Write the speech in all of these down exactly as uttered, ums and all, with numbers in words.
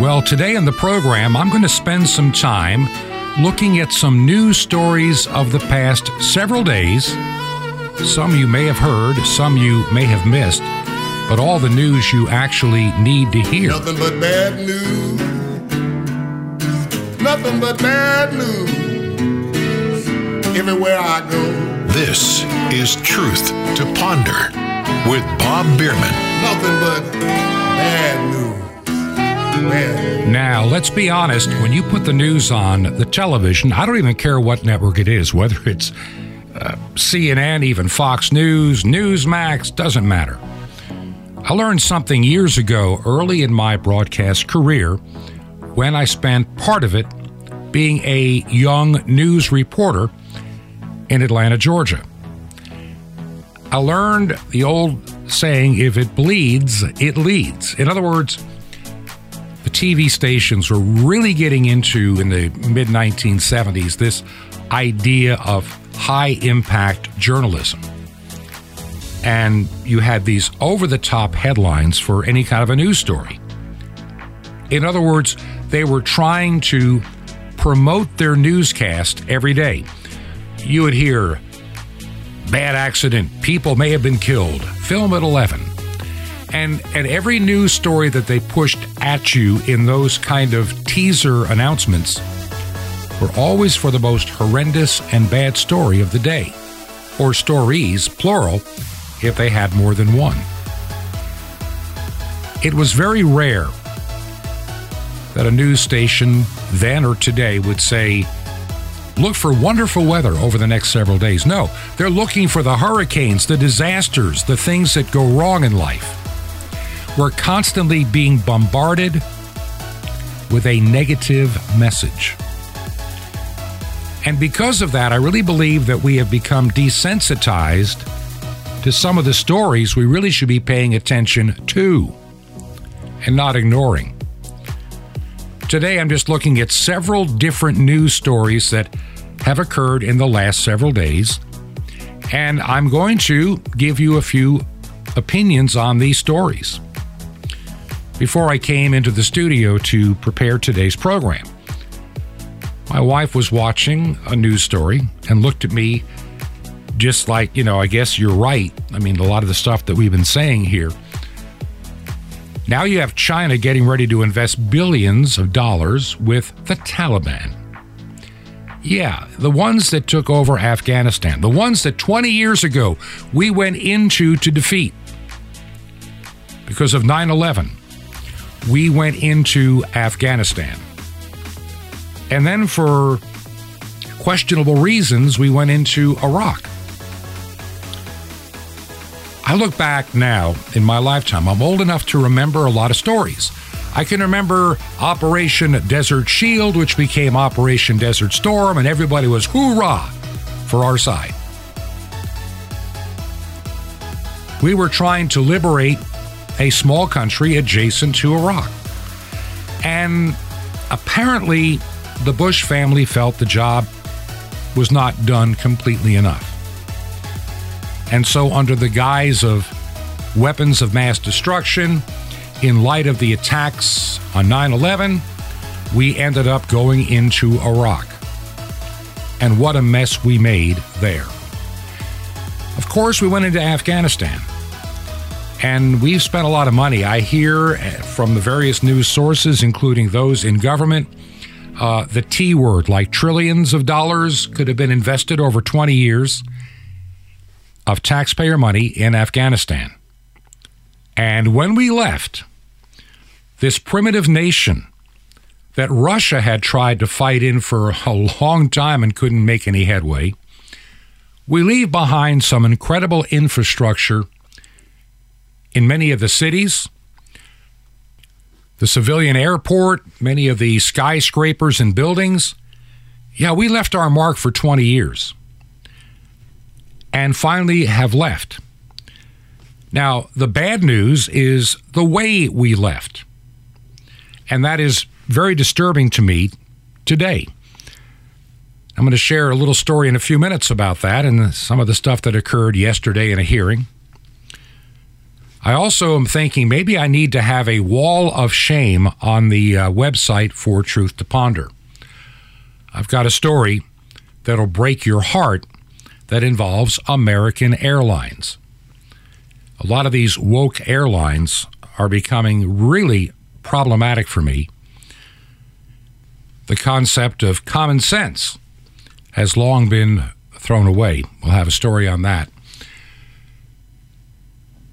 Well, today in the program, I'm going to spend some time looking at some news stories of the past several days. Some you may have heard, some you may have missed, but all the news you actually need to hear. Nothing but bad news. Nothing but bad news. Everywhere I go. This is Truth to Ponder with Bob Biermann. Nothing but bad news. Now, let's be honest, when you put the news on the television, I don't even care what network it is, whether it's uh, C N N, even Fox News, Newsmax, doesn't matter. I learned something years ago, early in my broadcast career, when I spent part of it being a young news reporter in Atlanta, Georgia. I learned the old saying, if it bleeds, it leads. In other words, the T V stations were really getting into, in the mid nineteen seventies, this idea of high-impact journalism. And you had these over-the-top headlines for any kind of a news story. In other words, they were trying to promote their newscast every day. You would hear, bad accident, people may have been killed, film at eleven. And and every news story that they pushed at you in those kind of teaser announcements were always for the most horrendous and bad story of the day, or stories, plural, if they had more than one. It was very rare that a news station then or today would say, look for wonderful weather over the next several days. No, they're looking for the hurricanes, the disasters, the things that go wrong in life. We're constantly being bombarded with a negative message. And because of that, I really believe that we have become desensitized to some of the stories we really should be paying attention to and not ignoring. Today, I'm just looking at several different news stories that have occurred in the last several days, and I'm going to give you a few opinions on these stories. Before I came into the studio to prepare today's program, my wife was watching a news story and looked at me just like, you know, I guess you're right. I mean, a lot of the stuff that we've been saying here. Now you have China getting ready to invest billions of dollars with the Taliban. Yeah, the ones that took over Afghanistan, the ones that twenty years ago we went into to defeat because of nine eleven. We went into Afghanistan. And then for questionable reasons, we went into Iraq. I look back now in my lifetime. I'm old enough to remember a lot of stories. I can remember Operation Desert Shield, which became Operation Desert Storm, and everybody was hoorah for our side. We were trying to liberate a small country adjacent to Iraq. And apparently, the Bush family felt the job was not done completely enough. And so, under the guise of weapons of mass destruction, in light of the attacks on nine eleven, we ended up going into Iraq. And what a mess we made there. Of course, we went into Afghanistan. And we've spent a lot of money. I hear from the various news sources, including those in government, uh, the T word, like trillions of dollars could have been invested over twenty years of taxpayer money in Afghanistan. And when we left, this primitive nation that Russia had tried to fight in for a long time and couldn't make any headway, we leave behind some incredible infrastructure in many of the cities, the civilian airport, many of the skyscrapers and buildings. Yeah, we left our mark for twenty years and finally have left. Now, the bad news is the way we left. And that is very disturbing to me today. I'm going to share a little story in a few minutes about that and some of the stuff that occurred yesterday in a hearing. I also am thinking maybe I need to have a wall of shame on the uh, website for Truth to Ponder. I've got a story that'll break your heart that involves American Airlines. A lot of these woke airlines are becoming really problematic for me. The concept of common sense has long been thrown away. We'll have a story on that.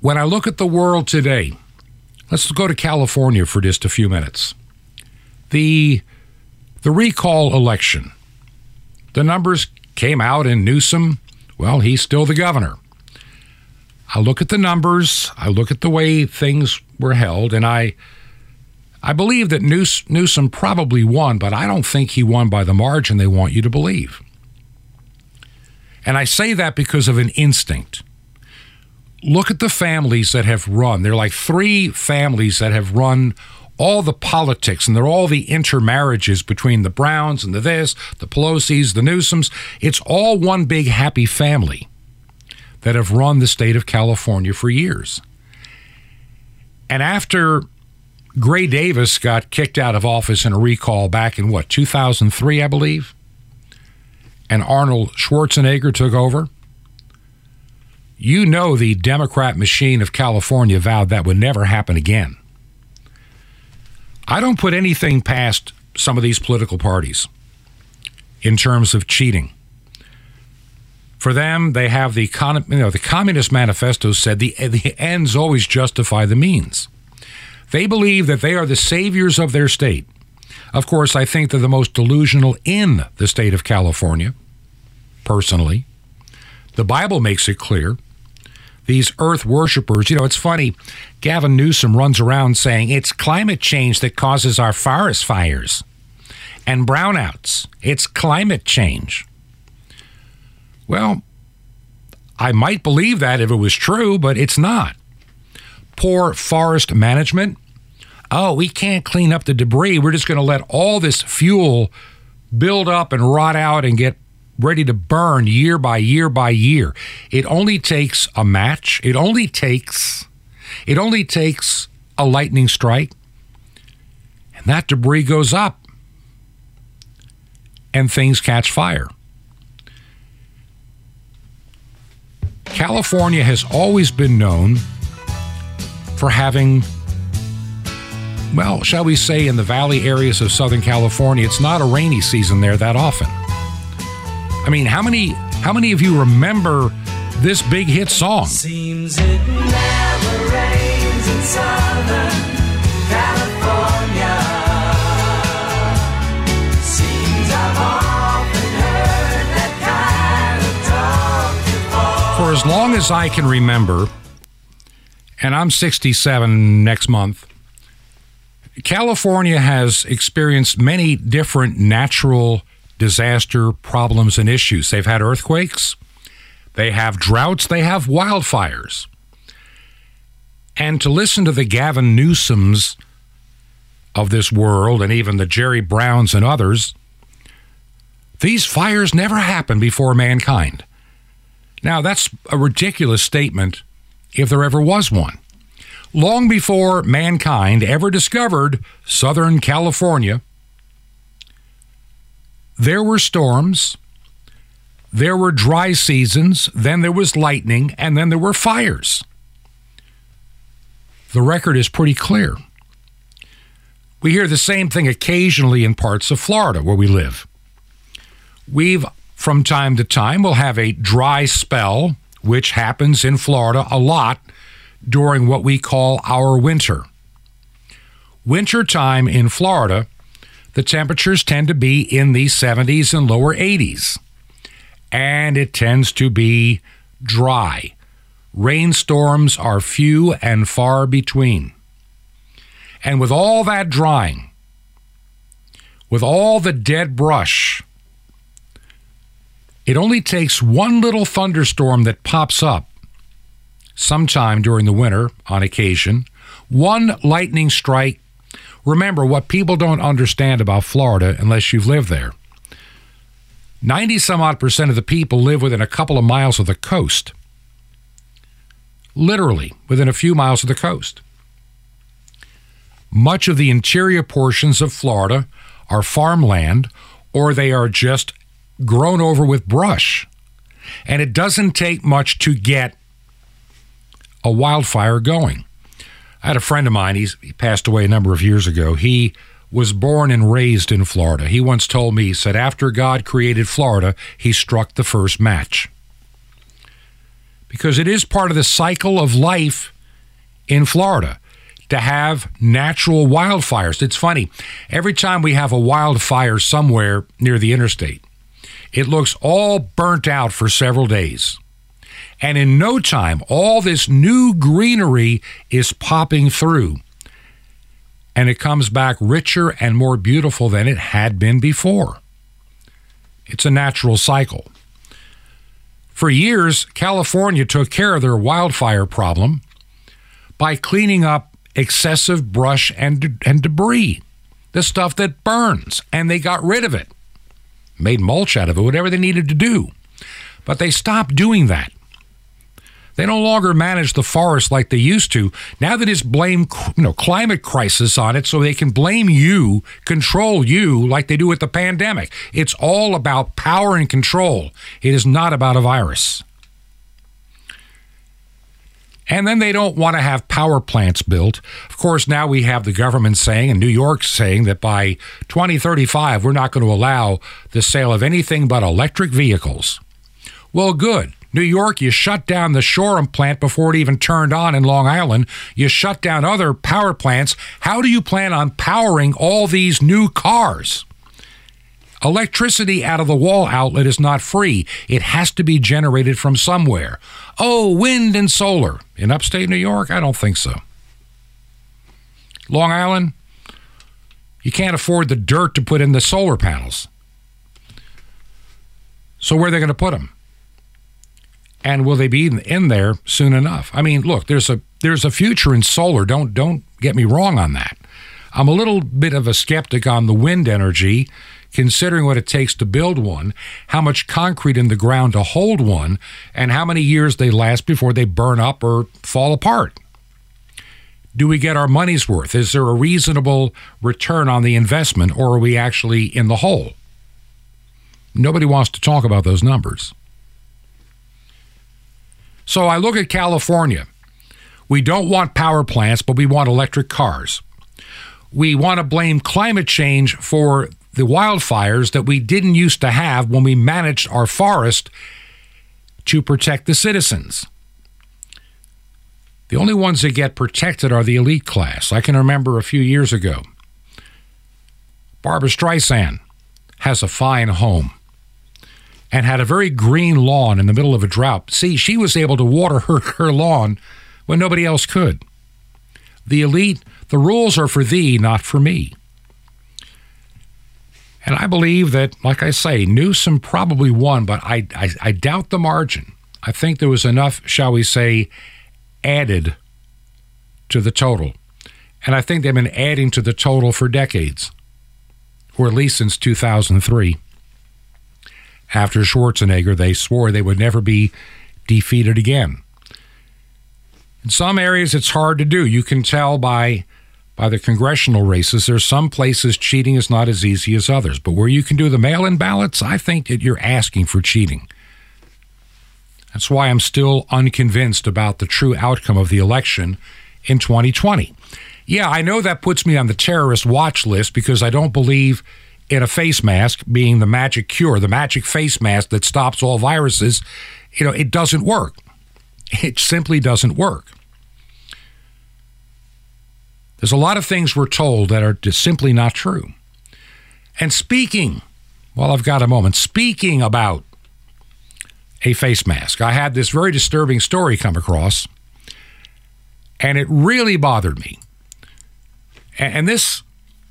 When I look at the world today, let's go to California for just a few minutes. The, the recall election, the numbers came out and Newsom, well, he's still the governor. I look at the numbers, I look at the way things were held, and I I believe that News, Newsom probably won, but I don't think he won by the margin they want you to believe. And I say that because of an instinct. Look at the families that have run. There are like three families that have run all the politics, and they're all the intermarriages between the Browns and the this, the Pelosi's, the Newsoms. It's all one big happy family that have run the state of California for years. And after Gray Davis got kicked out of office in a recall back in, what, two thousand three, I believe? And Arnold Schwarzenegger took over. You know the Democrat machine of California vowed that would never happen again. I don't put anything past some of these political parties in terms of cheating. For them, they have the, you know, the Communist Manifesto said the, the ends always justify the means. They believe that they are the saviors of their state. Of course, I think they're the most delusional in the state of California, personally. The Bible makes it clear. These earth worshipers, you know, it's funny. Gavin Newsom runs around saying it's climate change that causes our forest fires and brownouts. It's climate change. Well, I might believe that if it was true, but it's not. Poor forest management. Oh, we can't clean up the debris. We're just going to let all this fuel build up and rot out and get ready to burn year by year by year. It only takes a match. It only takes, it only takes a lightning strike. And that debris goes up and things catch fire. California has always been known for having, well, shall we say, in the valley areas of Southern California, it's not a rainy season there that often. I mean, how many how many of you remember this big hit song? Seems it never rains in Southern California. Seems I've often heard that kind of talk before. For as long as I can remember, and I'm sixty-seven next month, California has experienced many different natural disaster problems and issues. They've had earthquakes, they have droughts, they have wildfires. And to listen to the Gavin Newsoms of this world and even the Jerry Browns and others, these fires never happened before mankind. Now, that's a ridiculous statement, if there ever was one. Long before mankind ever discovered Southern California, there were storms, there were dry seasons, then there was lightning, and then there were fires. The record is pretty clear. We hear the same thing occasionally in parts of Florida where we live. We've, from time to time, will have a dry spell, which happens in Florida a lot during what we call our winter. Winter time in Florida, the temperatures tend to be in the seventies and lower eighties, and it tends to be dry. Rainstorms are few and far between. And with all that drying, with all the dead brush, it only takes one little thunderstorm that pops up sometime during the winter on occasion, one lightning strike. Remember, what people don't understand about Florida, unless you've lived there, ninety some odd percent of the people live within a couple of miles of the coast. Literally, within a few miles of the coast. Much of the interior portions of Florida are farmland, or they are just grown over with brush. And it doesn't take much to get a wildfire going. I had a friend of mine, he's, he passed away a number of years ago. He was born and raised in Florida. He once told me, he said, after God created Florida, he struck the first match. Because it is part of the cycle of life in Florida to have natural wildfires. It's funny, every time we have a wildfire somewhere near the interstate, it looks all burnt out for several days. And in no time, all this new greenery is popping through. And it comes back richer and more beautiful than it had been before. It's a natural cycle. For years, California took care of their wildfire problem by cleaning up excessive brush and, de- and debris, the stuff that burns, and they got rid of it, made mulch out of it, whatever they needed to do. But they stopped doing that. They no longer manage the forest like they used to. Now they just blame, you know, climate crisis on it so they can blame you, control you like they do with the pandemic. It's all about power and control. It is not about a virus. And then they don't want to have power plants built. Of course, now we have the government saying, and New York saying, that by twenty thirty-five, we're not going to allow the sale of anything but electric vehicles. Well, good. New York, you shut down the Shoreham plant before it even turned on in Long Island. You shut down other power plants. How do you plan on powering all these new cars? Electricity out of the wall outlet is not free. It has to be generated from somewhere. Oh, wind and solar. In upstate New York, I don't think so. Long Island, you can't afford the dirt to put in the solar panels. So where are they going to put them? And will they be in there soon enough? I mean, look, there's a there's a future in solar. Don't don't get me wrong on that. I'm a little bit of a skeptic on the wind energy, considering what it takes to build one, how much concrete in the ground to hold one, and how many years they last before they burn up or fall apart. Do we get our money's worth? Is there a reasonable return on the investment, or are we actually in the hole? Nobody wants to talk about those numbers. So I look at California. We don't want power plants, but we want electric cars. We want to blame climate change for the wildfires that we didn't used to have when we managed our forest to protect the citizens. The only ones that get protected are the elite class. I can remember a few years ago, Barbra Streisand has a fine home and had a very green lawn in the middle of a drought. See, she was able to water her, her lawn when nobody else could. The elite, the rules are for thee, not for me. And I believe that, like I say, Newsom probably won, but I, I, I doubt the margin. I think there was enough, shall we say, added to the total. And I think they've been adding to the total for decades, or at least since two thousand three. After Schwarzenegger, they swore they would never be defeated again. In some areas, it's hard to do. You can tell by by the congressional races. There's some places cheating is not as easy as others. But where you can do the mail-in ballots, I think that you're asking for cheating. That's why I'm still unconvinced about the true outcome of the election in twenty twenty. Yeah, I know that puts me on the terrorist watch list because I don't believe in a face mask being the magic cure, the magic face mask that stops all viruses. You know, it doesn't work. It simply doesn't work. There's a lot of things we're told that are just simply not true. And speaking, well, I've got a moment, speaking about a face mask, I had this very disturbing story come across, and it really bothered me. And this...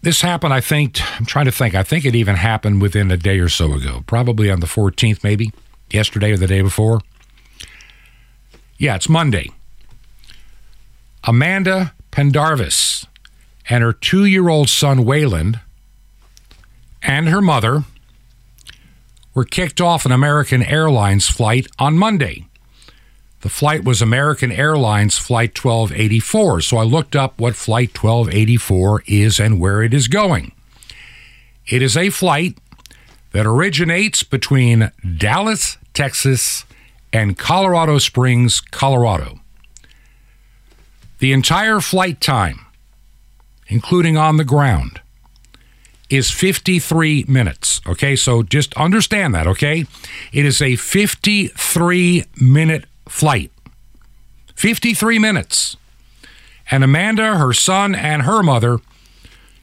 This happened, I think, I'm trying to think, I think it even happened within a day or so ago, probably on the fourteenth, maybe, yesterday or the day before. Yeah, it's Monday. Amanda Pendarvis and her two-year-old son, Waylon, and her mother were kicked off an American Airlines flight on Monday. The flight was American Airlines Flight twelve eighty-four, so I looked up what Flight twelve eighty-four is and where it is going. It is a flight that originates between Dallas, Texas, and Colorado Springs, Colorado. The entire flight time, including on the ground, is fifty-three minutes, okay? So just understand that, okay? It is a fifty-three minute flight. fifty-three minutes. And Amanda, her son, and her mother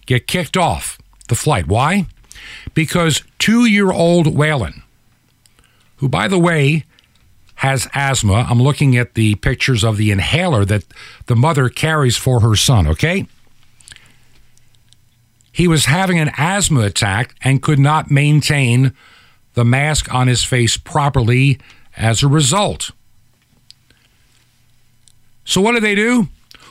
get kicked off the flight. Why? Because two-year-old Waylon, who, by the way, has asthma. I'm looking at the pictures of the inhaler that the mother carries for her son, okay? He was having an asthma attack and could not maintain the mask on his face properly as a result. So what did they do?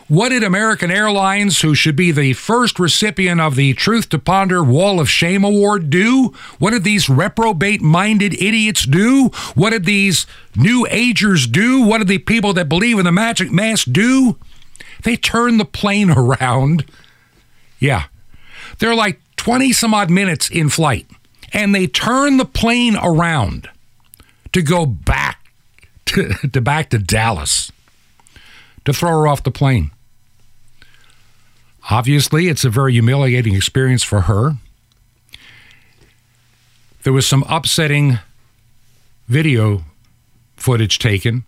What did American Airlines, who should be the first recipient of the Truth to Ponder Wall of Shame Award, do? What did these reprobate-minded idiots do? What did these New Agers do? What did the people that believe in the magic mask do? They turned the plane around. Yeah. They're like twenty some odd minutes in flight, and they turn the plane around to go back to, to back to Dallas to throw her off the plane. Obviously, it's a very humiliating experience for her. There was some upsetting video footage taken,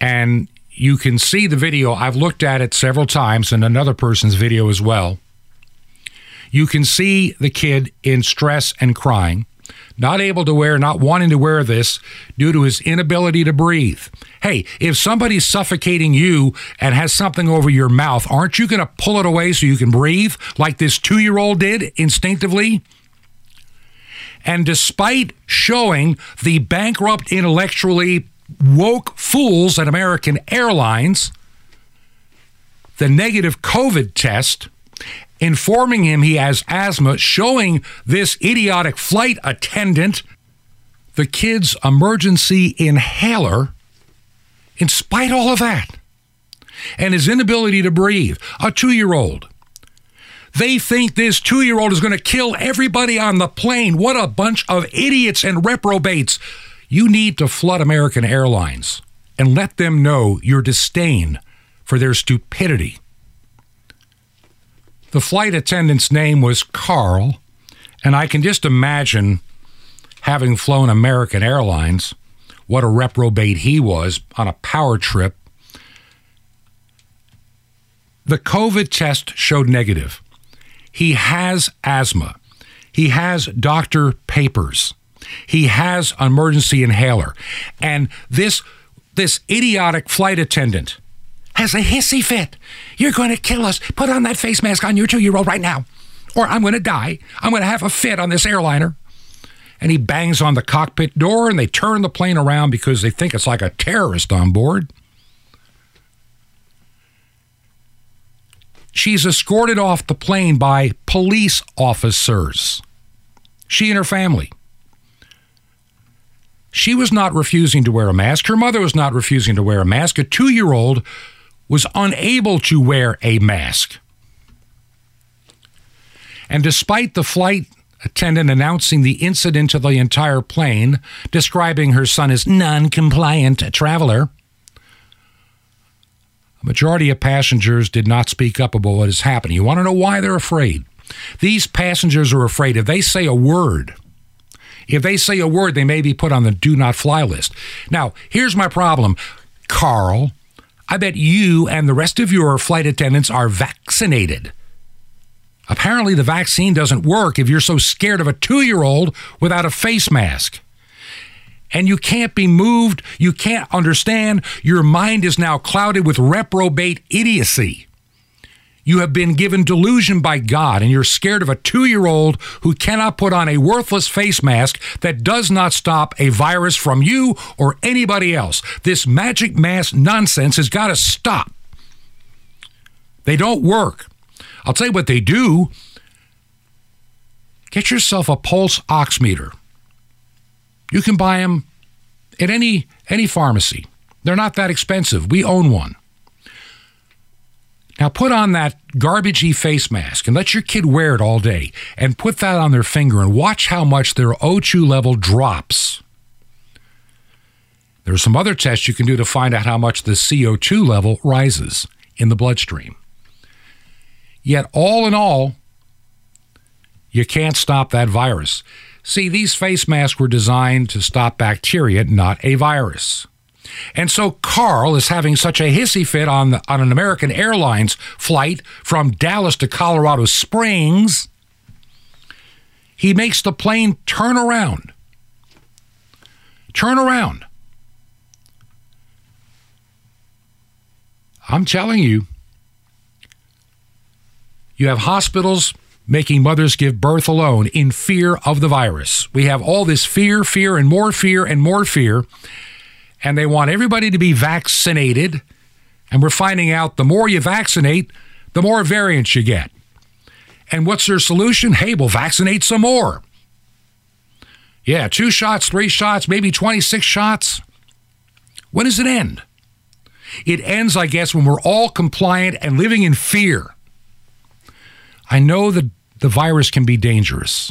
and you can see the video. I've looked at it several times, and another person's video as well. You can see the kid in stress and crying, not able to wear, not wanting to wear this due to his inability to breathe. Hey, if somebody's suffocating you and has something over your mouth, aren't you going to pull it away so you can breathe like this two-year-old did instinctively? And despite showing the bankrupt intellectually woke fools at American Airlines the negative COVID test, informing him he has asthma, showing this idiotic flight attendant the kid's emergency inhaler, in spite of all of that, and his inability to breathe, a two-year-old. They think this two-year-old is going to kill everybody on the plane. What a bunch of idiots and reprobates. You need to flood American Airlines and let them know your disdain for their stupidity. The flight attendant's name was Carl, and I can just imagine, having flown American Airlines, what a reprobate he was on a power trip. The COVID test showed negative. He has asthma. He has doctor papers. He has an emergency inhaler. And this this idiotic flight attendant has a hissy fit. You're going to kill us. Put on that face mask on your two-year-old right now, or I'm going to die. I'm going to have a fit on this airliner. And he bangs on the cockpit door, and they turn the plane around because they think it's like a terrorist on board. She's escorted off the plane by police officers, she and her family. She was not refusing to wear a mask. Her mother was not refusing to wear a mask. A two-year-old was unable to wear a mask. And despite the flight attendant announcing the incident to the entire plane, describing her son as non-compliant traveler, a majority of passengers did not speak up about what is happening. You want to know why they're afraid? These passengers are afraid if they say a word, If they say a word, they may be put on the do not fly list. Now, here's my problem. Carl, I bet you and the rest of your flight attendants are vaccinated. Apparently, the vaccine doesn't work if you're so scared of a two-year-old without a face mask. And you can't be moved. You can't understand. Your mind is now clouded with reprobate idiocy. You have been given delusion by God, and you're scared of a two-year-old who cannot put on a worthless face mask that does not stop a virus from you or anybody else. This magic mask nonsense has got to stop. They don't work. I'll tell you what they do. Get yourself a pulse oximeter. You can buy them at any any pharmacy. They're not that expensive. We own one. Now put on that garbagey face mask and let your kid wear it all day and put that on their finger and watch how much their O two level drops. There are some other tests you can do to find out how much the C O two level rises in the bloodstream. Yet all in all, you can't stop that virus. See, these face masks were designed to stop bacteria, not a virus. And so Carl is having such a hissy fit on, the, on an American Airlines flight from Dallas to Colorado Springs, he makes the plane turn around. Turn around. I'm telling you, you have hospitals making mothers give birth alone in fear of the virus. We have all this fear, fear, and more fear, and more fear. And they want everybody to be vaccinated. And we're finding out the more you vaccinate, the more variants you get. And what's their solution? Hey, we'll vaccinate some more. Yeah, two shots, three shots, maybe twenty-six shots. When does it end? It ends, I guess, when we're all compliant and living in fear. I know that the virus can be dangerous.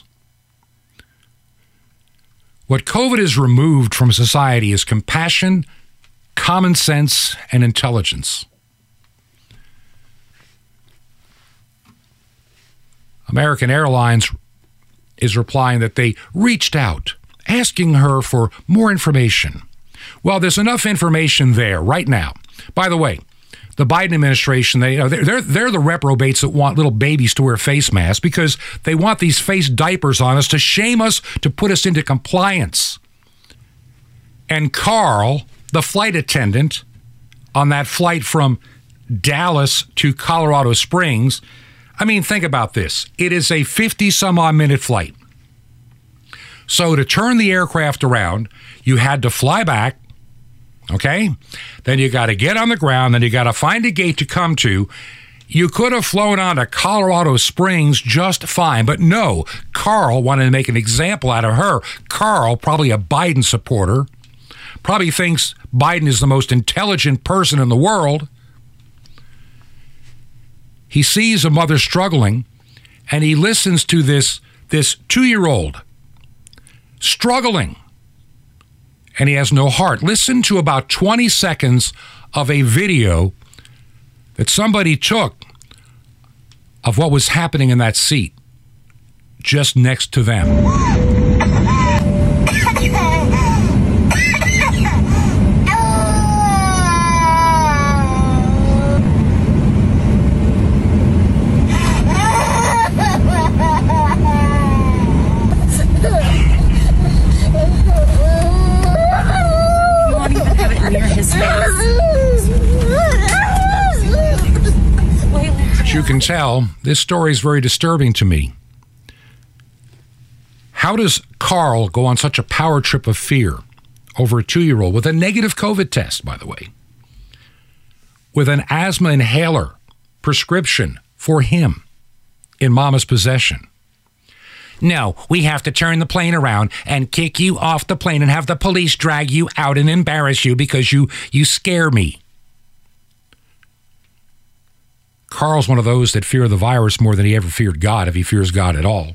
What COVID has removed from society is compassion, common sense, and intelligence. American Airlines is replying that they reached out, asking her for more information. Well, there's enough information there right now. By the way, the Biden administration, they, you know, they're, they're the reprobates that want little babies to wear face masks because they want these face diapers on us to shame us, to put us into compliance. And Carl, the flight attendant on that flight from Dallas to Colorado Springs, I mean, think about this. It is a fifty-some-odd-minute flight. So to turn the aircraft around, you had to fly back. Okay? Then you got to get on the ground. Then you got to find a gate to come to. You could have flown on to Colorado Springs just fine. But no, Carl wanted to make an example out of her. Carl, probably a Biden supporter, probably thinks Biden is the most intelligent person in the world. He sees a mother struggling, and he listens to this, this two-year-old struggling. And he has no heart. Listen to about twenty seconds of a video that somebody took of what was happening in that seat just next to them. You can tell this story is very disturbing to me. How does Carl go on such a power trip of fear over a two-year-old with a negative COVID test, by the way, with an asthma inhaler prescription for him in mama's possession? No, we have to turn the plane around and kick you off the plane and have the police drag you out and embarrass you because you you scare me. Carl's one of those that fear the virus more than he ever feared God, if he fears God at all.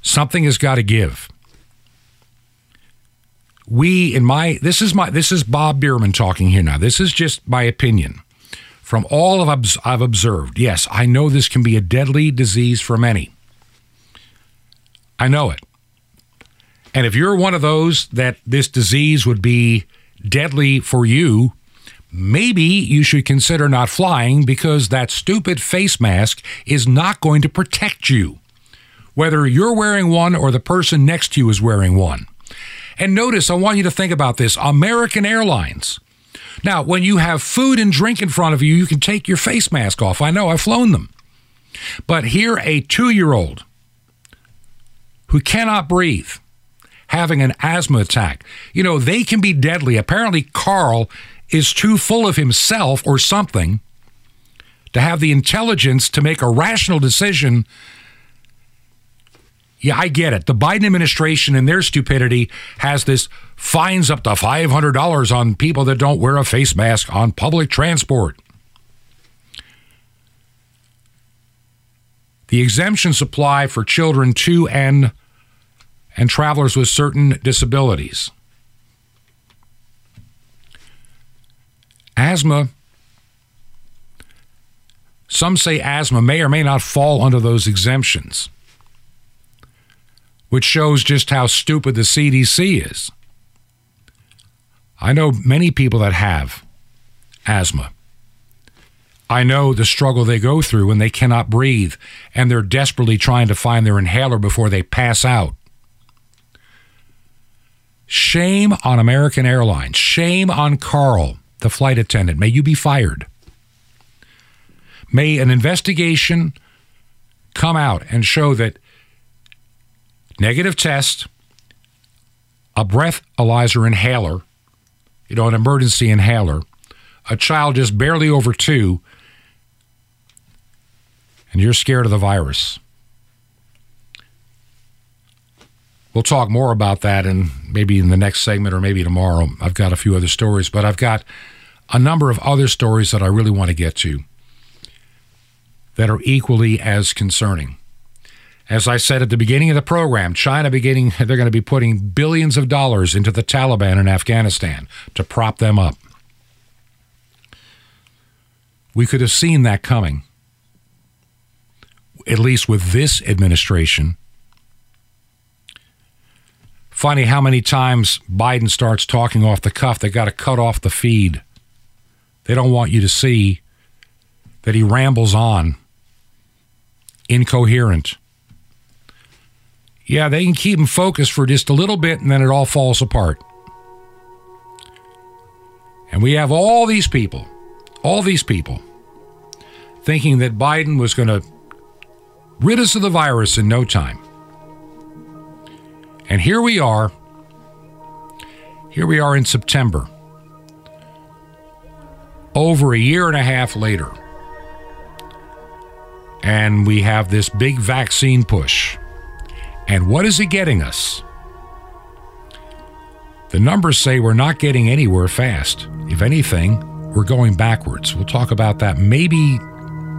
Something has got to give. We, in my, this is my, this is Bob Biermann talking here now. This is just my opinion. From all of I've, I've observed, yes, I know this can be a deadly disease for many. I know it. And if you're one of those that this disease would be deadly for you, maybe you should consider not flying because that stupid face mask is not going to protect you, whether you're wearing one or the person next to you is wearing one. And notice, I want you to think about this. American Airlines. Now, when you have food and drink in front of you, you can take your face mask off. I know, I've flown them. But here, a two-year-old who cannot breathe, having an asthma attack. You know, they can be deadly. Apparently, Carl is too full of himself or something to have the intelligence to make a rational decision. Yeah, I get it. The Biden administration and their stupidity has this fines up to five hundred dollars on people that don't wear a face mask on public transport. The exemptions apply for children to and and travelers with certain disabilities. Asthma. Some say asthma may or may not fall under those exemptions, which shows just how stupid the C D C is. I know many people that have asthma. I know the struggle they go through when they cannot breathe and they're desperately trying to find their inhaler before they pass out. Shame on American Airlines. Shame on Carl, the flight attendant. May you be fired. May an investigation come out and show that negative test, a breathalyzer inhaler, you know, an emergency inhaler, a child just barely over two, and you're scared of the virus. We'll talk more about that in maybe in the next segment or maybe tomorrow. I've got a few other stories, but I've got a number of other stories that I really want to get to that are equally as concerning. As I said at the beginning of the program, China beginning, they're going to be putting billions of dollars into the Taliban in Afghanistan to prop them up. We could have seen that coming, at least with this administration. Funny how many times Biden starts talking off the cuff. They got to cut off the feed. They don't want you to see that he rambles on, incoherent. Yeah, they can keep them focused for just a little bit, and then it all falls apart. And we have all these people, all these people, thinking that Biden was going to rid us of the virus in no time. And here we are. Here we are in September, over a year and a half later, and we have this big vaccine push. And what is it getting us? The numbers say we're not getting anywhere fast. If anything, we're going backwards. We'll talk about that maybe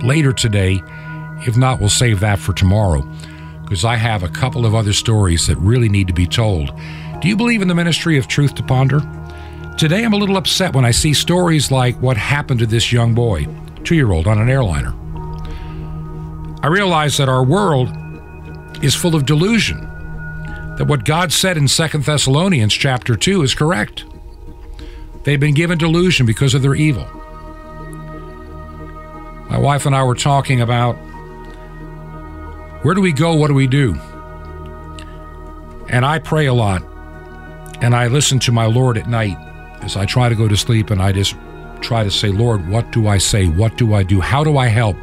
later today. If not, we'll save that for tomorrow, because I have a couple of other stories that really need to be told. Do you believe in the ministry of Truth to Ponder? Today, I'm a little upset when I see stories like what happened to this young boy, two-year-old on an airliner. I realize that our world is full of delusion, that what God said in Second Thessalonians chapter two is correct. They've been given delusion because of their evil. My wife and I were talking about, where do we go, what do we do? And I pray a lot, and I listen to my Lord at night as I try to go to sleep, and I just try to say, Lord, what do I say? What do I do? How do I help?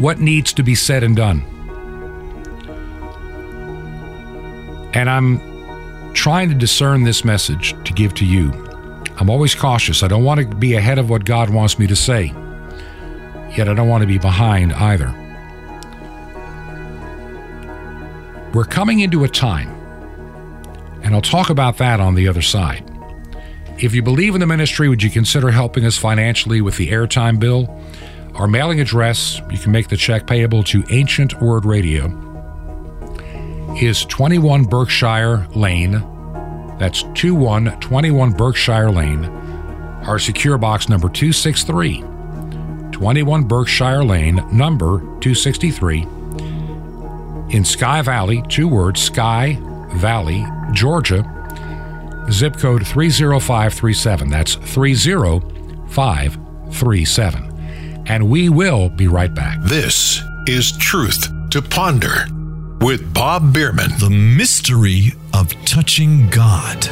What needs to be said and done? And I'm trying to discern this message to give to you. I'm always cautious. I don't want to be ahead of what God wants me to say, yet I don't want to be behind either. We're coming into a time, and I'll talk about that on the other side. If you believe in the ministry, would you consider helping us financially with the airtime bill? Our mailing address, you can make the check payable to Ancient Word Radio, is twenty-one Berkshire Lane. That's twenty-one twenty-one Berkshire Lane. Our secure box number two sixty-three. twenty-one Berkshire Lane, number two sixty-three. In Sky Valley, two words, Sky Valley, Georgia. Zip code three oh five three seven. That's three oh five three seven. And we will be right back. This is Truth to Ponder with Bob Biermann. The mystery of touching God.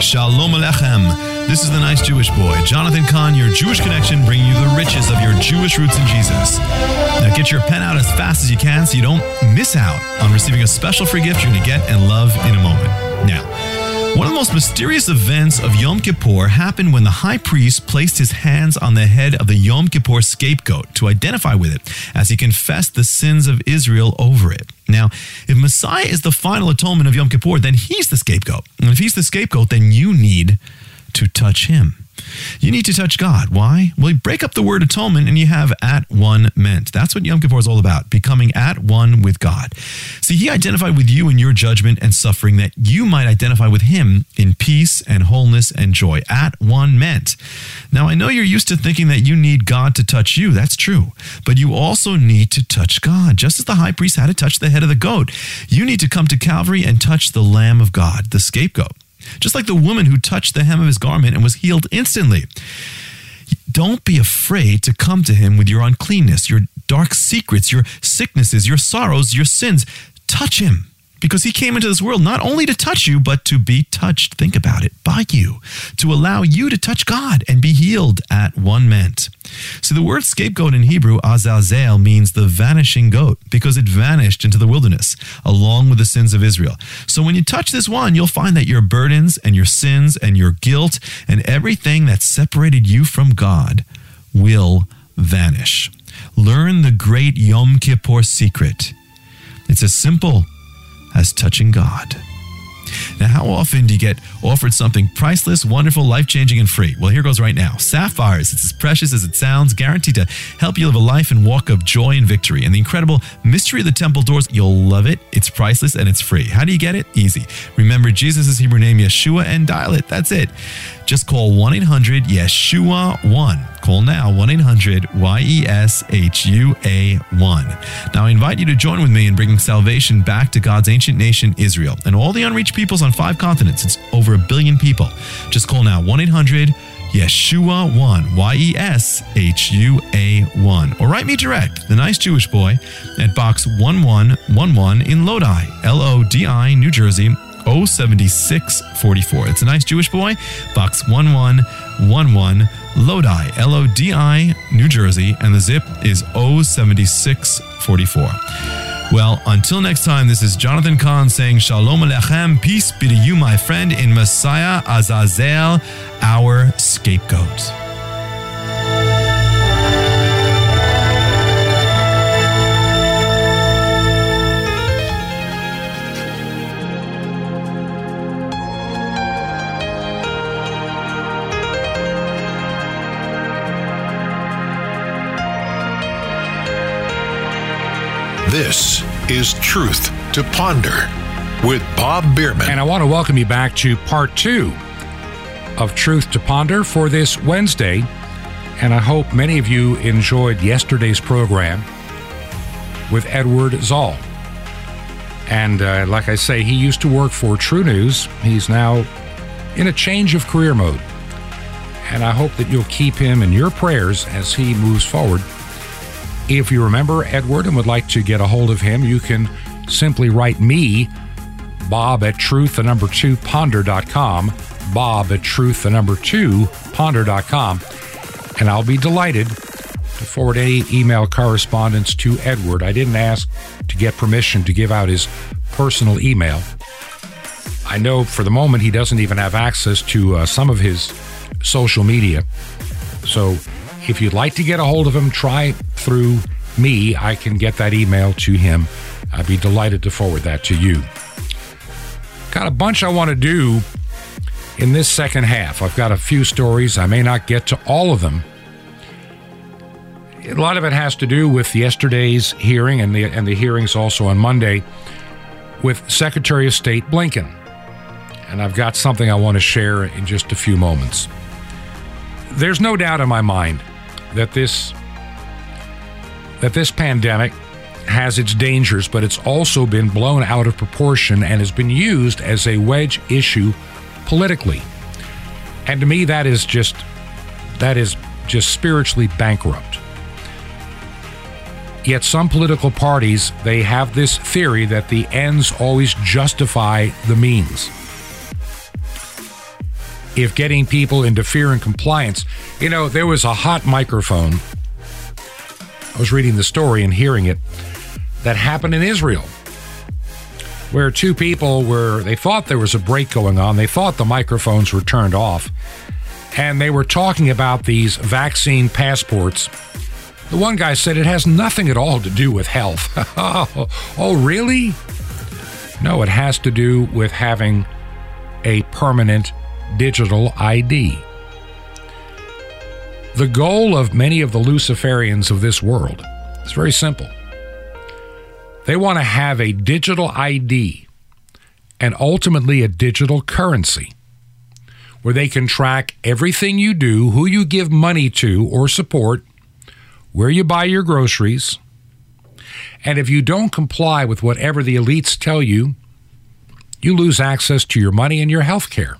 Shalom Aleichem. This is the nice Jewish boy, Jonathan Kahn, your Jewish connection, bringing you the riches of your Jewish roots in Jesus. Now get your pen out as fast as you can so you don't miss out on receiving a special free gift you're going to get and love in a moment. Now, one of the most most mysterious events of Yom Kippur happened when the high priest placed his hands on the head of the Yom Kippur scapegoat to identify with it as he confessed the sins of Israel over it. Now, if Messiah is the final atonement of Yom Kippur, then he's the scapegoat. And if he's the scapegoat, then you need to touch him. You need to touch God. Why? Well, you break up the word atonement and you have at one meant. That's what Yom Kippur is all about, becoming at one with God. See, he identified with you in your judgment and suffering that you might identify with him in peace and wholeness and joy. At one meant. Now, I know you're used to thinking that you need God to touch you. That's true. But you also need to touch God. Just as the high priest had to touch the head of the goat, you need to come to Calvary and touch the Lamb of God, the scapegoat. Just like the woman who touched the hem of his garment and was healed instantly. Don't be afraid to come to him with your uncleanness, your dark secrets, your sicknesses, your sorrows, your sins. Touch him, because he came into this world not only to touch you, but to be touched, think about it, by you, to allow you to touch God and be healed at one meant. So the word scapegoat in Hebrew, Azazel, means the vanishing goat, because it vanished into the wilderness along with the sins of Israel. So when you touch this one, you'll find that your burdens and your sins and your guilt and everything that separated you from God will vanish. Learn the great Yom Kippur secret. It's as simple as touching God. Now, how often do you get offered something priceless, wonderful, life-changing, and free? Well, here goes right now. Sapphires, it's as precious as it sounds, guaranteed to help you live a life and walk of joy and victory. And the incredible mystery of the temple doors, you'll love it. It's priceless and it's free. How do you get it? Easy. Remember Jesus' Hebrew name, Yeshua, and dial it. That's it. Just call one eight hundred Yeshua one. Call now, one eight hundred Y E S H U A one. Now I invite you to join with me in bringing salvation back to God's ancient nation, Israel, and all the unreached peoples on five continents. It's over a billion people. Just call now, one eight hundred Yeshua one, Y E S H U A one. Or write me direct, The Nice Jewish Boy, at Box one one one one in Lodi, L O D I, New Jersey, oh seven six four four. It's A Nice Jewish Boy, Box one one one one, Lodi, L O D I, New Jersey, and the zip is oh seven six four four. Well, until next time, this is Jonathan Kahn saying Shalom Aleichem, peace be to you, my friend, in Messiah Azazel, our scapegoat. This is Truth to Ponder with Bob Biermann. And I want to welcome you back to part two of Truth to Ponder for this Wednesday. And I hope many of you enjoyed yesterday's program with Edward Zoll. And uh, like I say, he used to work for True News. He's now in a change of career mode. And I hope that you'll keep him in your prayers as he moves forward. If you remember Edward and would like to get a hold of him, you can simply write me, Bob at truth, the number two, ponder dot com, Bob at truth, the number two, ponder dot com, and I'll be delighted to forward any email correspondence to Edward. I didn't ask to get permission to give out his personal email. I know for the moment he doesn't even have access to uh, some of his social media, so if you'd like to get a hold of him, try through me. I can get that email to him. I'd be delighted to forward that to you. Got a bunch I want to do in this second half. I've got a few stories. I may not get to all of them. A lot of it has to do with yesterday's hearing and the, and the hearings also on Monday with Secretary of State Blinken. And I've got something I want to share in just a few moments. There's no doubt in my mind that this that this pandemic has its dangers, but it's also been blown out of proportion and has been used as a wedge issue politically. And to me, that is just that is just spiritually bankrupt. Yet some political parties, they have this theory that the ends always justify the means. If getting people into fear and compliance, you know, there was a hot microphone. I was reading the story and hearing it that happened in Israel where two people were, they thought there was a break going on. They thought the microphones were turned off. And they were talking about these vaccine passports. The one guy said it has nothing at all to do with health. Oh, really? No, it has to do with having a permanent digital I D. The goal of many of the Luciferians of this world is very simple. They want to have a digital I D and ultimately a digital currency where they can track everything you do, who you give money to or support, where you buy your groceries, and if you don't comply with whatever the elites tell you, you lose access to your money and your health care.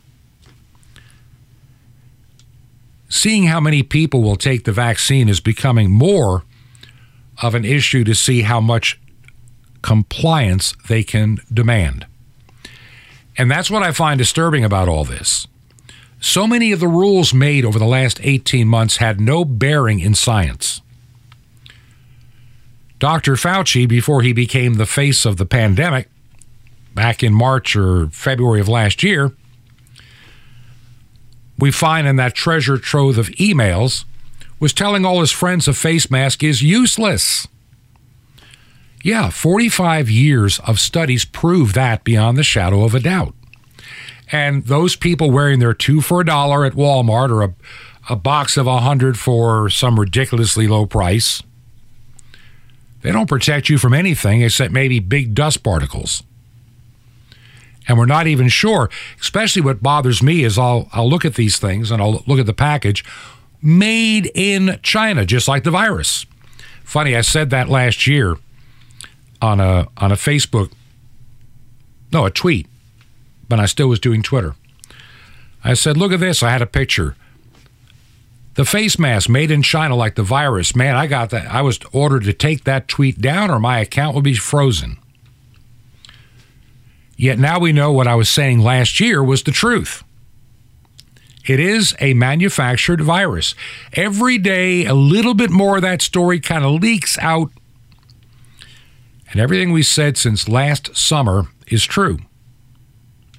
Seeing how many people will take the vaccine is becoming more of an issue to see how much compliance they can demand. And that's what I find disturbing about all this. So many of the rules made over the last eighteen months had no bearing in science. Doctor Fauci, before he became the face of the pandemic, back in March or February of last year, we find in that treasure trove of emails, was telling all his friends a face mask is useless. Yeah, forty-five years of studies prove that beyond the shadow of a doubt. And those people wearing their two for a dollar at Walmart or a, a box of one hundred for some ridiculously low price, they don't protect you from anything except maybe big dust particles. And we're not even sure, especially what bothers me is I'll, I'll look at these things and I'll look at the package, made in China, just like the virus. Funny, I said that last year on a on a Facebook, no, a tweet, but I still was doing Twitter. I said, look at this. I had a picture. The face mask made in China like the virus. Man, I got that. I was ordered to take that tweet down or my account would be frozen. Yet now we know what I was saying last year was the truth. It is a manufactured virus. Every day, a little bit more of that story kind of leaks out. And everything we said since last summer is true.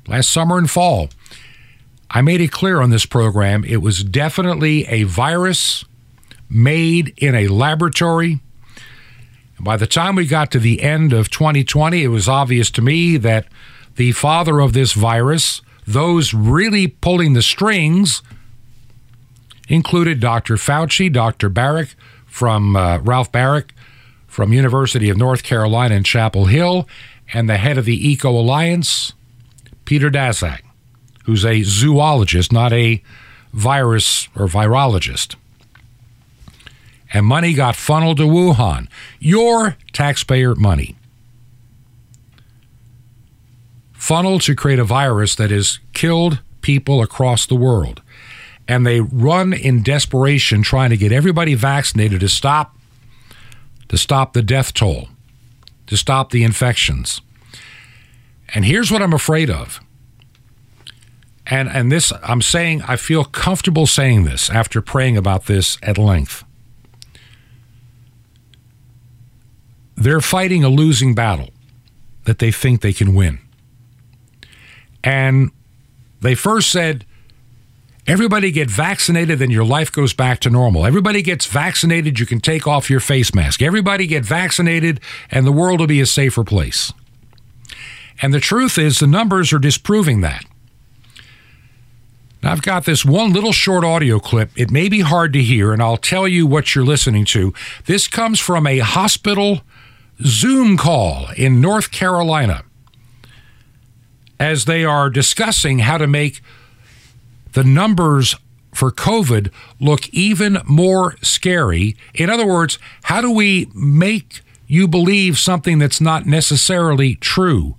Last summer and fall, I made it clear on this program, it was definitely a virus made in a laboratory. And by the time we got to the end of twenty twenty, it was obvious to me that the father of this virus, those really pulling the strings, included Doctor Fauci, Doctor Barrick from uh, Ralph Barrick from University of North Carolina in Chapel Hill, and the head of the Eco Alliance, Peter Daszak, who's a zoologist, not a virus or virologist. And money got funneled to Wuhan. Your taxpayer money. Funneled to create a virus that has killed people across the world. And they run in desperation trying to get everybody vaccinated to stop, to stop the death toll, to stop the infections. And here's what I'm afraid of. And, and this, I'm saying, I feel comfortable saying this after praying about this at length. They're fighting a losing battle that they think they can win. And they first said, everybody get vaccinated, then your life goes back to normal. Everybody gets vaccinated, you can take off your face mask. Everybody get vaccinated, and the world will be a safer place. And the truth is, the numbers are disproving that. Now, I've got this one little short audio clip. It may be hard to hear, and I'll tell you what you're listening to. This comes from a hospital Zoom call in North Carolina as they are discussing how to make the numbers for COVID look even more scary. In other words, how do we make you believe something that's not necessarily true?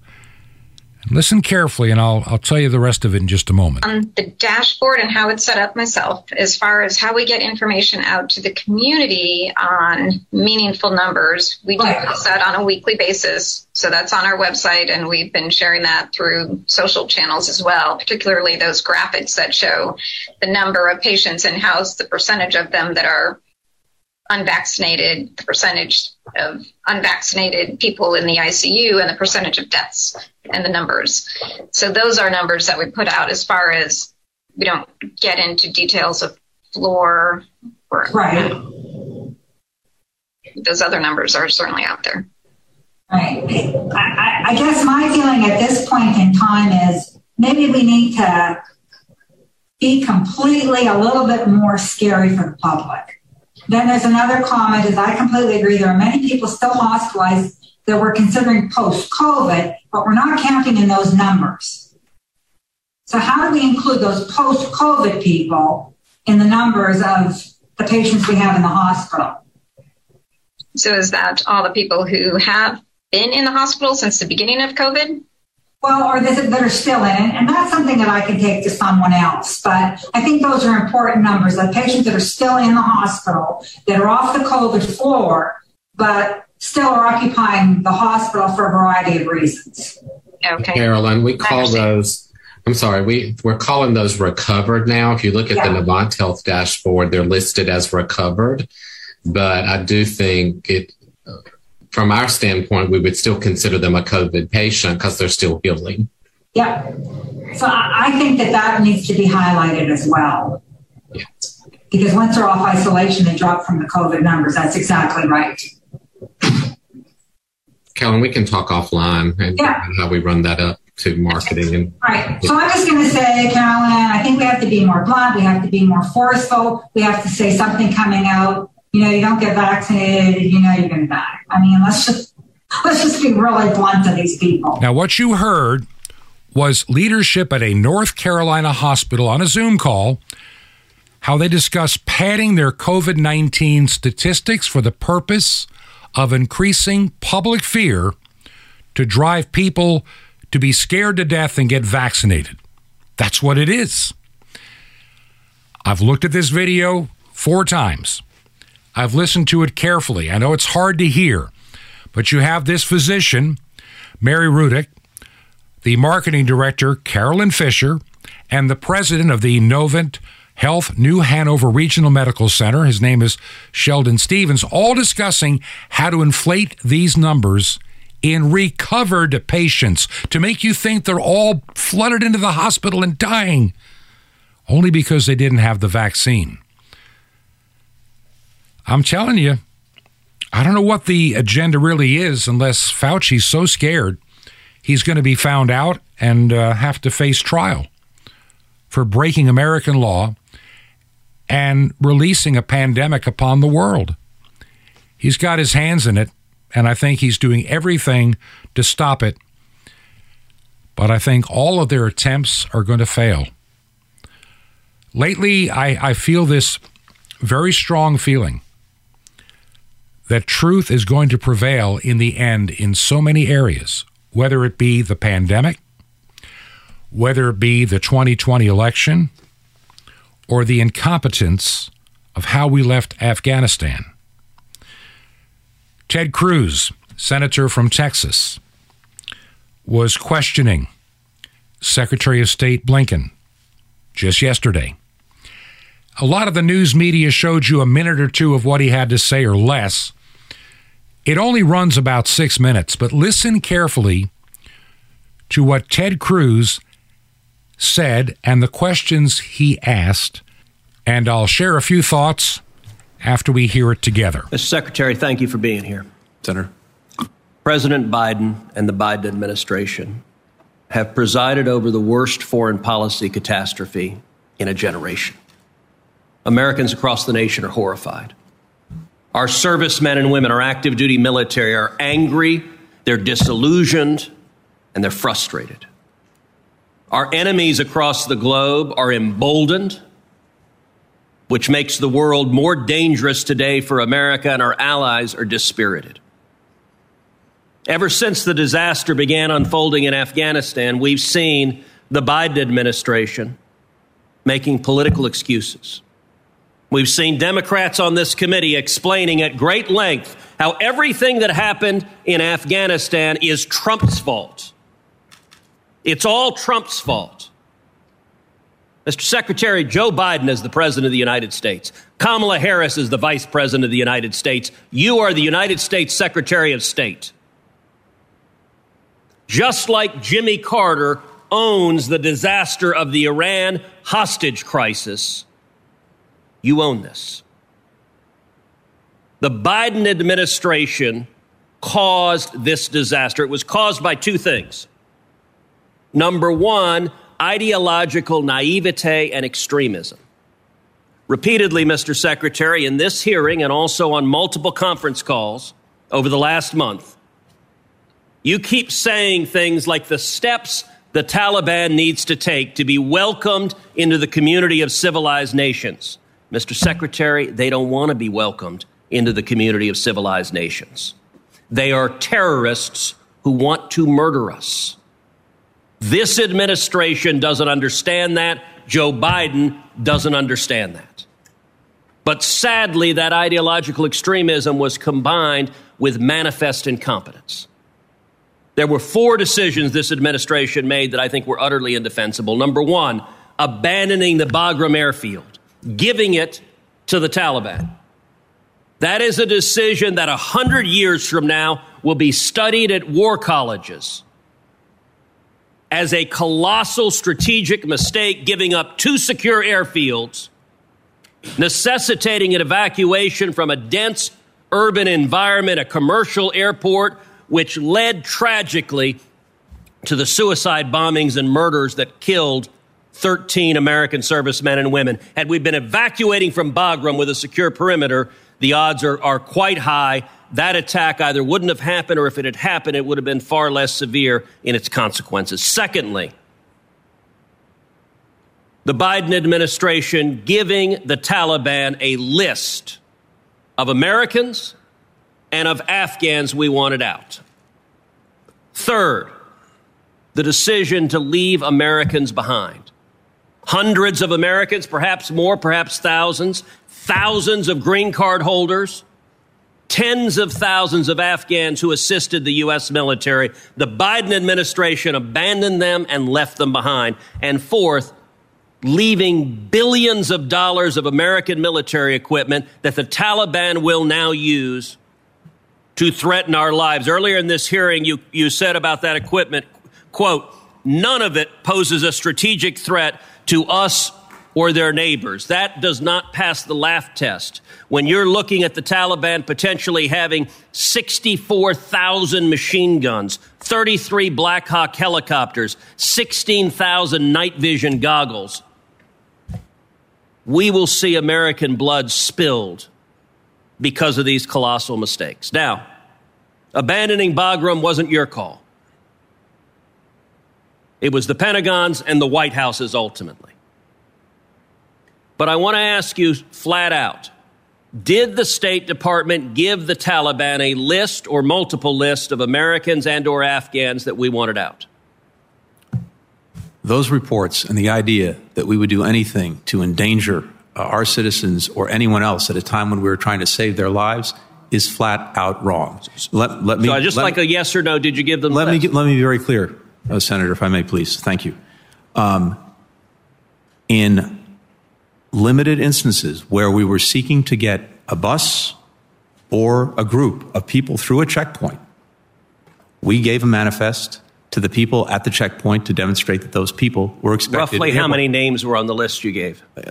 And listen carefully, and I'll, I'll tell you the rest of it in just a moment. Um, the dashboard and how it's set up myself, as far as how we get information out to the community on meaningful numbers, we do that on a weekly basis. So that's on our website, and we've been sharing that through social channels as well, particularly those graphics that show the number of patients in-house, the percentage of them that are unvaccinated, the percentage of unvaccinated people in the I C U and the percentage of deaths and the numbers. So those are numbers that we put out. As far as, we don't get into details of floor or right. Those other numbers are certainly out there. Right. I, I guess my feeling at this point in time is maybe we need to be completely a little bit more scary for the public. Then there's another comment, is I completely agree. There are many people still hospitalized that we're considering post-COVID, but we're not counting in those numbers. So how do we include those post-COVID people in the numbers of the patients we have in the hospital? So is that all the people who have been in the hospital since the beginning of COVID? Well, or that are still in it. And that's something that I can take to someone else. But I think those are important numbers, like patients that are still in the hospital, that are off the COVID floor, but still are occupying the hospital for a variety of reasons. Okay. Carolyn, we call those, I'm sorry, we, we're calling those recovered now. If you look at yeah. the Novant Health dashboard, they're listed as recovered. But I do think it, from our standpoint, we would still consider them a COVID patient because they're still healing. Yeah. So I think that that needs to be highlighted as well. Yeah. Because once they're off isolation, they drop from the COVID numbers. That's exactly right. Calhoun, we can talk offline and yeah. how we run that up to marketing. And right. So I'm just going to say, Carolyn, I think we have to be more blunt. We have to be more forceful. We have to say something coming out. You know, you don't get vaccinated, you know you're going to die. I mean, let's just let's just be really blunt to these people. Now, what you heard was leadership at a North Carolina hospital on a Zoom call, how they discussed padding their COVID nineteen statistics for the purpose of increasing public fear to drive people to be scared to death and get vaccinated. That's what it is. I've looked at this video four times. I've listened to it carefully. I know it's hard to hear, but you have this physician, Mary Rudick, the marketing director, Carolyn Fisher, and the president of the Novant Health New Hanover Regional Medical Center, his name is Sheldon Stevens, all discussing how to inflate these numbers in recovered patients to make you think they're all flooded into the hospital and dying only because they didn't have the vaccine. I'm telling you, I don't know what the agenda really is unless Fauci's so scared he's going to be found out and uh, have to face trial for breaking American law and releasing a pandemic upon the world. He's got his hands in it, and I think he's doing everything to stop it. But I think all of their attempts are going to fail. Lately, I, I feel this very strong feeling that truth is going to prevail in the end in so many areas, whether it be the pandemic, whether it be the twenty twenty election, or the incompetence of how we left Afghanistan. Ted Cruz, senator from Texas, was questioning Secretary of State Blinken just yesterday. A lot of the news media showed you a minute or two of what he had to say or less. It only runs about six minutes, but listen carefully to what Ted Cruz said and the questions he asked, and I'll share a few thoughts after we hear it together. Mister Secretary, thank you for being here. Senator. President Biden and the Biden administration have presided over the worst foreign policy catastrophe in a generation. Americans across the nation are horrified. Our servicemen and women, our active duty military, are angry, they're disillusioned, and they're frustrated. Our enemies across the globe are emboldened, which makes the world more dangerous today for America, and our allies are dispirited. Ever since the disaster began unfolding in Afghanistan, we've seen the Biden administration making political excuses. We've seen Democrats on this committee explaining at great length how everything that happened in Afghanistan is Trump's fault. It's all Trump's fault. Mister Secretary, Joe Biden is the president of the United States. Kamala Harris is the vice president of the United States. You are the United States Secretary of State. Just like Jimmy Carter owns the disaster of the Iran hostage crisis, you own this. The Biden administration caused this disaster. It was caused by two things. Number one, ideological naivete and extremism. Repeatedly, Mister Secretary, in this hearing and also on multiple conference calls over the last month, you keep saying things like the steps the Taliban needs to take to be welcomed into the community of civilized nations. Mister Secretary, they don't want to be welcomed into the community of civilized nations. They are terrorists who want to murder us. This administration doesn't understand that. Joe Biden doesn't understand that. But sadly, that ideological extremism was combined with manifest incompetence. There were four decisions this administration made that I think were utterly indefensible. Number one, abandoning the Bagram airfield, giving it to the Taliban. That is a decision that one hundred years from now will be studied at war colleges as a colossal strategic mistake, giving up two secure airfields, necessitating an evacuation from a dense urban environment, a commercial airport, which led tragically to the suicide bombings and murders that killed thirteen American servicemen and women. Had we been evacuating from Bagram with a secure perimeter, the odds are, are quite high. That attack either wouldn't have happened, or if it had happened, it would have been far less severe in its consequences. Secondly, the Biden administration giving the Taliban a list of Americans and of Afghans we wanted out. Third, the decision to leave Americans behind. Hundreds of Americans, perhaps more, perhaps thousands, thousands of green card holders, tens of thousands of Afghans who assisted the U S military. The Biden administration abandoned them and left them behind. And fourth, leaving billions of dollars of American military equipment that the Taliban will now use to threaten our lives. Earlier in this hearing, you, you said about that equipment, quote, "None of it poses a strategic threat to us or their neighbors." That does not pass the laugh test. When you're looking at the Taliban potentially having sixty-four thousand machine guns, thirty-three Black Hawk helicopters, sixteen thousand night vision goggles, we will see American blood spilled because of these colossal mistakes. Now, abandoning Bagram wasn't your call. It was the Pentagon's and the White House's ultimately. But I want to ask you flat out, did the State Department give the Taliban a list or multiple list of Americans and or Afghans that we wanted out? Those reports and the idea that we would do anything to endanger our citizens or anyone else at a time when we were trying to save their lives is flat out wrong. Let, let me, so I just let, like a yes or no, did you give them let me get, Let me be very clear, uh, Senator, if I may, please. Thank you. Um, in limited instances where we were seeking to get a bus or a group of people through a checkpoint, we gave a manifest to the people at the checkpoint to demonstrate that those people were expected. Roughly how many names were on the list you gave? Uh,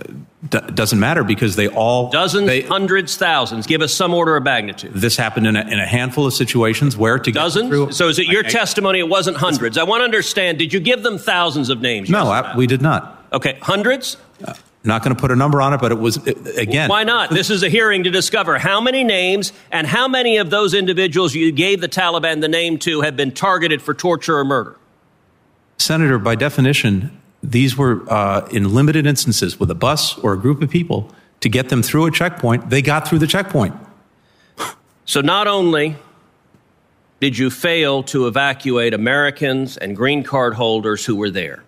d- doesn't matter because they all... Dozens, they, hundreds, thousands. Give us some order of magnitude. This happened in a, in a handful of situations where to Dozens? Get through... Dozens? So is it your I, testimony it wasn't hundreds? I want to understand, did you give them thousands of names? No, I, we did not. Okay, hundreds? Uh, not going to put a number on it, but it was, it, again... Why not? This is a hearing to discover how many names and how many of those individuals you gave the Taliban the name to have been targeted for torture or murder. Senator, by definition, these were uh, in limited instances with a bus or a group of people to get them through a checkpoint. They got through the checkpoint. So not only did you fail to evacuate Americans and green card holders who were there,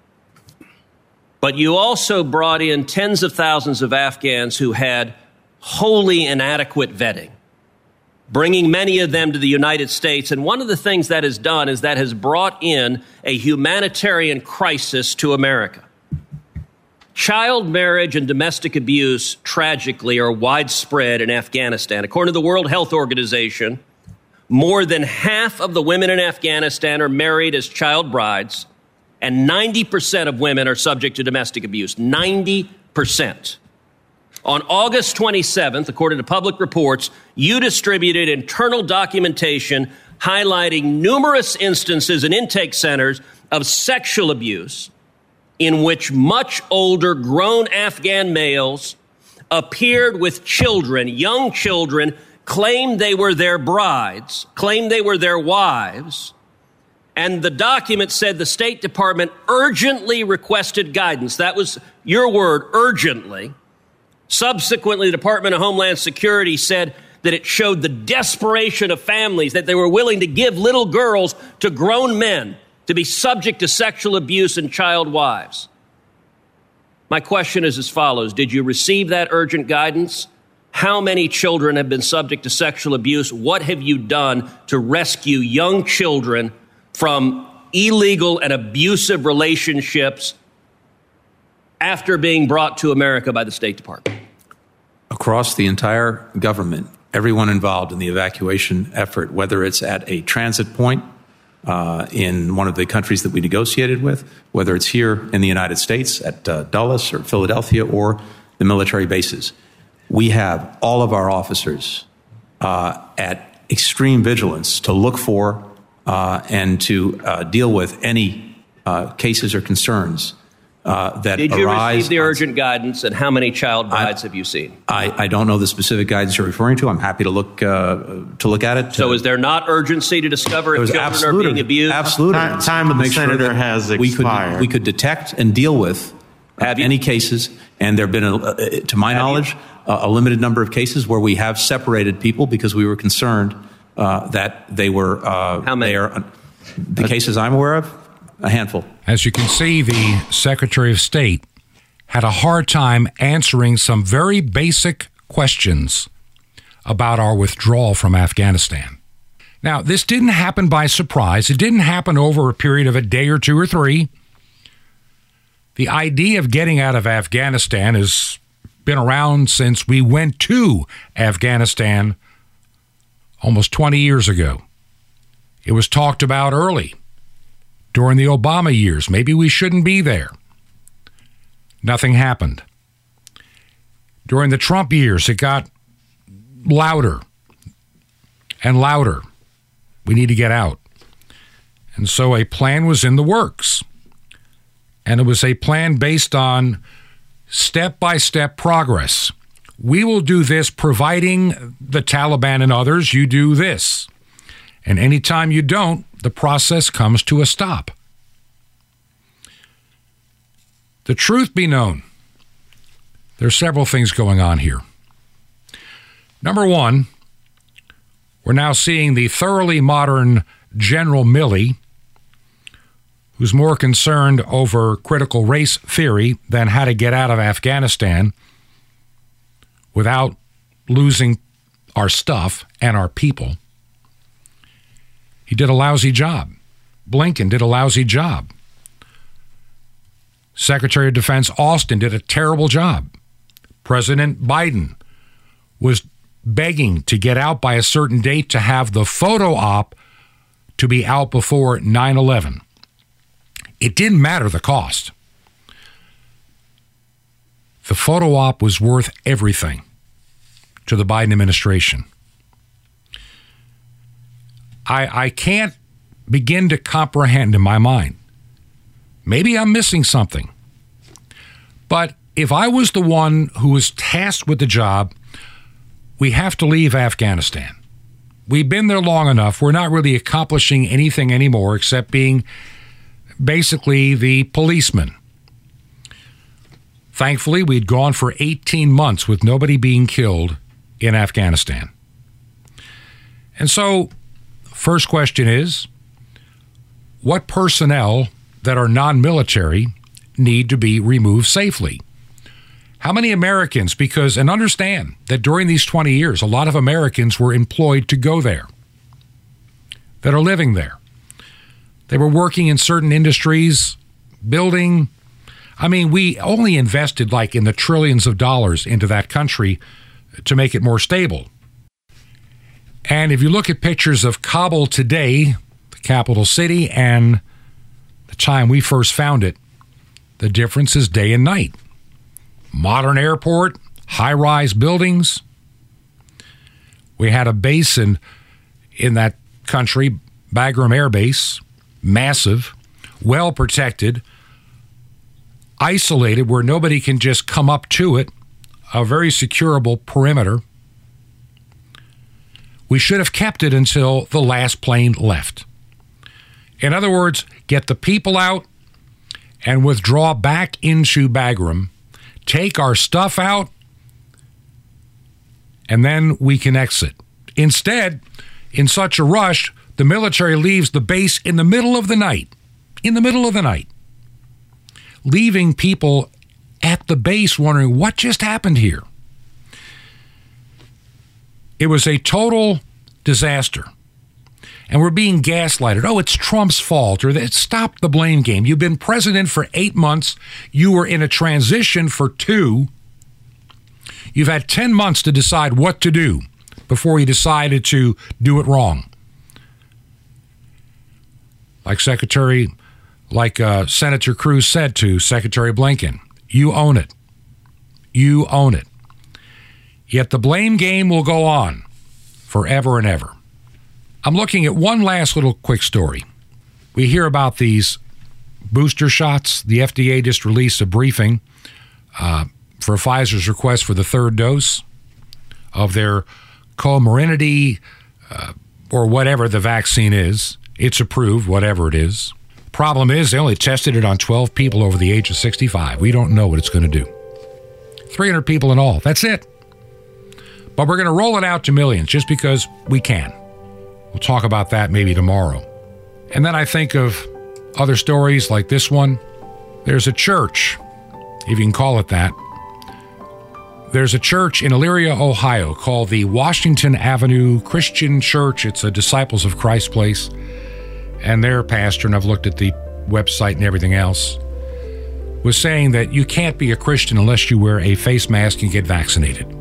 but you also brought in tens of thousands of Afghans who had wholly inadequate vetting, bringing many of them to the United States. And one of the things that has done is that has brought in a humanitarian crisis to America. Child marriage and domestic abuse, tragically, are widespread in Afghanistan. According to the World Health Organization, more than half of the women in Afghanistan are married as child brides, and ninety percent of women are subject to domestic abuse. ninety percent. On August twenty-seventh, according to public reports, you distributed internal documentation highlighting numerous instances in intake centers of sexual abuse in which much older grown Afghan males appeared with children, young children, claimed they were their brides, claimed they were their wives, and the document said the State Department urgently requested guidance. That was your word, urgently. Subsequently, the Department of Homeland Security said that it showed the desperation of families, that they were willing to give little girls to grown men to be subject to sexual abuse and child wives. My question is as follows. Did you receive that urgent guidance? How many children have been subject to sexual abuse? What have you done to rescue young children from illegal and abusive relationships after being brought to America by the State Department? Across the entire government, everyone involved in the evacuation effort, whether it's at a transit point uh, in one of the countries that we negotiated with, whether it's here in the United States at uh, Dulles or Philadelphia or the military bases, we have all of our officers uh, at extreme vigilance to look for uh, and to uh, deal with any uh, cases or concerns Uh, that Did you receive the urgent guidance, and how many child brides I, have you seen? I, I don't know the specific guidance you're referring to. I'm happy to look uh, to look at it. So, is there not urgency to discover if children are being abused? Absolutely. Time, time of the senator has expired. We could detect and deal with any cases, and there have been, a, uh, to my knowledge, uh, a limited number of cases where we have separated people because we were concerned uh, that they were. Uh, how many? They are, uh, the cases I'm aware of. A handful. As you can see, the Secretary of State had a hard time answering some very basic questions about our withdrawal from Afghanistan. Now, this didn't happen by surprise. It didn't happen over a period of a day or two or three. The idea of getting out of Afghanistan has been around since we went to Afghanistan almost twenty years ago. It was talked about early. During the Obama years, maybe we shouldn't be there. Nothing happened. During the Trump years, it got louder and louder. We need to get out. And so a plan was in the works. And it was a plan based on step-by-step progress. We will do this providing the Taliban and others, you do this. And anytime you don't, the process comes to a stop. The truth be known, there are several things going on here. Number one, we're now seeing the thoroughly modern General Milley, who's more concerned over critical race theory than how to get out of Afghanistan without losing our stuff and our people. He did a lousy job. Blinken did a lousy job. Secretary of Defense Austin did a terrible job. President Biden was begging to get out by a certain date to have the photo op to be out before nine eleven. It didn't matter the cost. The photo op was worth everything to the Biden administration. I, I can't begin to comprehend in my mind. Maybe I'm missing something. But if I was the one who was tasked with the job, we have to leave Afghanistan. We've been there long enough. We're not really accomplishing anything anymore except being basically the policeman. Thankfully, we'd gone for eighteen months with nobody being killed in Afghanistan. And so first question is, what personnel that are non-military need to be removed safely? How many Americans, because, and understand that during these twenty years, a lot of Americans were employed to go there, that are living there. They were working in certain industries, building. I mean, we only invested like in the trillions of dollars into that country to make it more stable. And if you look at pictures of Kabul today, the capital city, and the time we first found it, the difference is day and night. Modern airport, high-rise buildings. We had a base in, in that country, Bagram Air Base, massive, well-protected, isolated, where nobody can just come up to it, a very securable perimeter. We should have kept it until the last plane left. In other words, get the people out and withdraw back into Bagram, take our stuff out, and then we can exit. Instead, in such a rush, the military leaves the base in the middle of the night, in the middle of the night, leaving people at the base wondering what just happened here. It was a total disaster. And we're being gaslighted. Oh, it's Trump's fault. Or stop the blame game. You've been president for eight months. You were in a transition for two. You've had ten months to decide what to do before you decided to do it wrong. Like Secretary, like uh, Senator Cruz said to Secretary Blinken, you own it. You own it. Yet the blame game will go on forever and ever. I'm looking at one last little quick story. We hear about these booster shots. The F D A just released a briefing uh, for Pfizer's request for the third dose of their Comirnaty uh, or whatever the vaccine is. It's approved, whatever it is. Problem is, they only tested it on twelve people over the age of sixty-five. We don't know what it's going to do. three hundred people in all. That's it. But we're going to roll it out to millions just because we can. We'll talk about that maybe tomorrow. And then I think of other stories like this one. There's a church, if you can call it that. There's a church in Elyria, Ohio, called the Washington Avenue Christian Church. It's a Disciples of Christ place. And their pastor, and I've looked at the website and everything else, was saying that you can't be a Christian unless you wear a face mask and get vaccinated.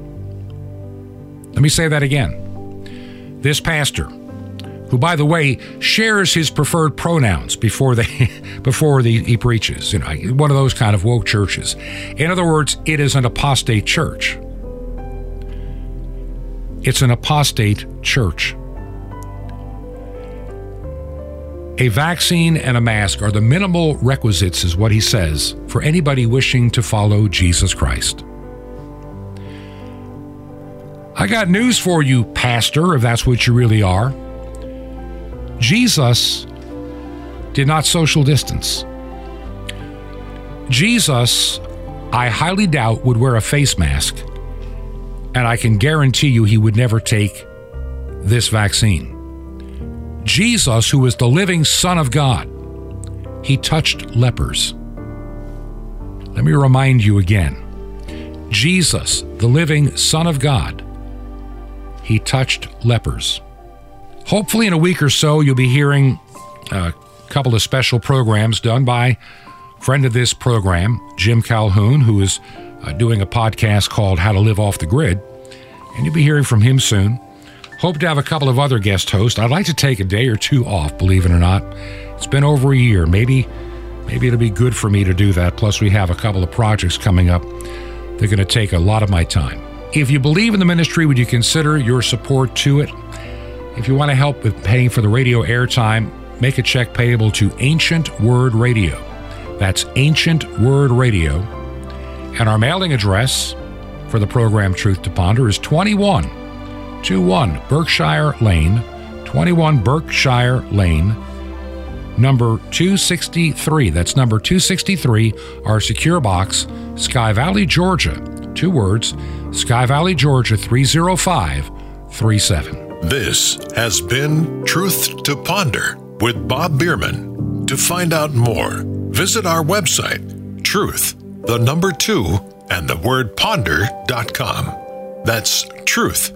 Let me say that again. This pastor, who, by the way, shares his preferred pronouns before they, before the, he preaches. You know, one of those kind of woke churches. In other words, it is an apostate church. It's an apostate church. A vaccine and a mask are the minimal requisites, is what he says, for anybody wishing to follow Jesus Christ. I got news for you, pastor, if that's what you really are. Jesus did not social distance. Jesus, I highly doubt, would wear a face mask, and I can guarantee you he would never take this vaccine. Jesus, who is the living Son of God, he touched lepers. Let me remind you again. Jesus, the living Son of God, he touched lepers. Hopefully in a week or so, you'll be hearing a couple of special programs done by a friend of this program, Jim Calhoun, who is doing a podcast called How to Live Off the Grid. And you'll be hearing from him soon. Hope to have a couple of other guest hosts. I'd like to take a day or two off, believe it or not. It's been over a year. Maybe, maybe it'll be good for me to do that. Plus, we have a couple of projects coming up. They're going to take a lot of my time. If you believe in the ministry, would you consider your support to it? If you want to help with paying for the radio airtime, make a check payable to Ancient Word Radio. That's Ancient Word Radio. And our mailing address for the program Truth to Ponder is twenty-one twenty-one Berkshire Lane, twenty-one Berkshire Lane, number two sixty-three. That's number two sixty-three, our secure box, Sky Valley, Georgia. Two words, Sky Valley, Georgia, three oh five three seven. This has been Truth to Ponder with Bob Biermann. To find out more, visit our website, truth, the number two, and the word ponder dot com. That's truth,